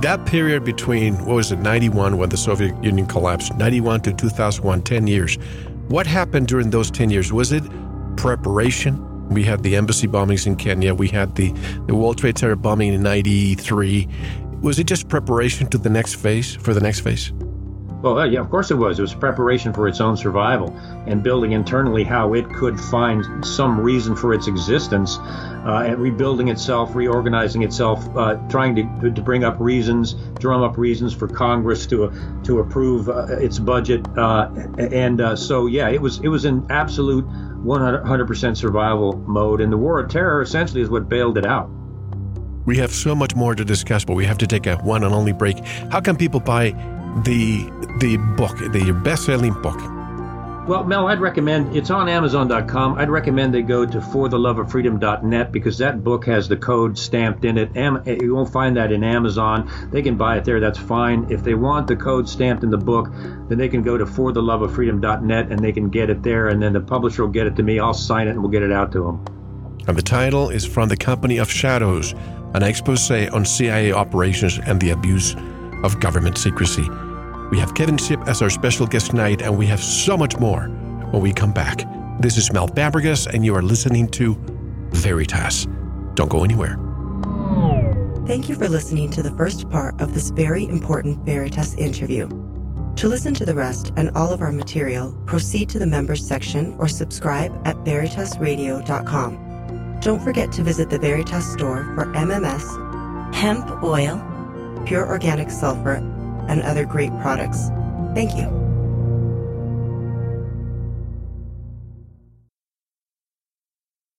That period between, 91, when the Soviet Union collapsed, 91 to 2001, 10 years. What happened during those 10 years? Was it preparation? We had the embassy bombings in Kenya. We had the World Trade Center bombing in 93. Was it just preparation to the next phase, for the next phase? Well, yeah, of course it was. It was preparation for its own survival and building internally how it could find some reason for its existence, and rebuilding itself, reorganizing itself, trying to bring up reasons, drum up reasons for Congress to approve its budget. It was in absolute 100% survival mode. And the war of terror essentially is what bailed it out. We have so much more to discuss, but we have to take a one and only break. How can people buy the book, the best-selling book? Well, Mel, I'd recommend, it's on Amazon.com. I'd recommend they go to ForTheLoveOfFreedom.net, because that book has the code stamped in it. You won't find that in Amazon. They can buy it there. That's fine. If they want the code stamped in the book, then they can go to ForTheLoveOfFreedom.net and they can get it there. And then the publisher will get it to me. I'll sign it and we'll get it out to them. And the title is From the Company of Shadows, an expose on CIA operations and the abuse of government secrecy. We have Kevin Shipp as our special guest tonight, and we have so much more when we come back. This is Mel Fabregas, and you are listening to Veritas. Don't go anywhere. Thank you for listening to the first part of this very important Veritas interview. To listen to the rest and all of our material, proceed to the members section or subscribe at veritasradio.com. Don't forget to visit the Veritas store for MMS, hemp oil, pure organic sulfur, and other great products. Thank you.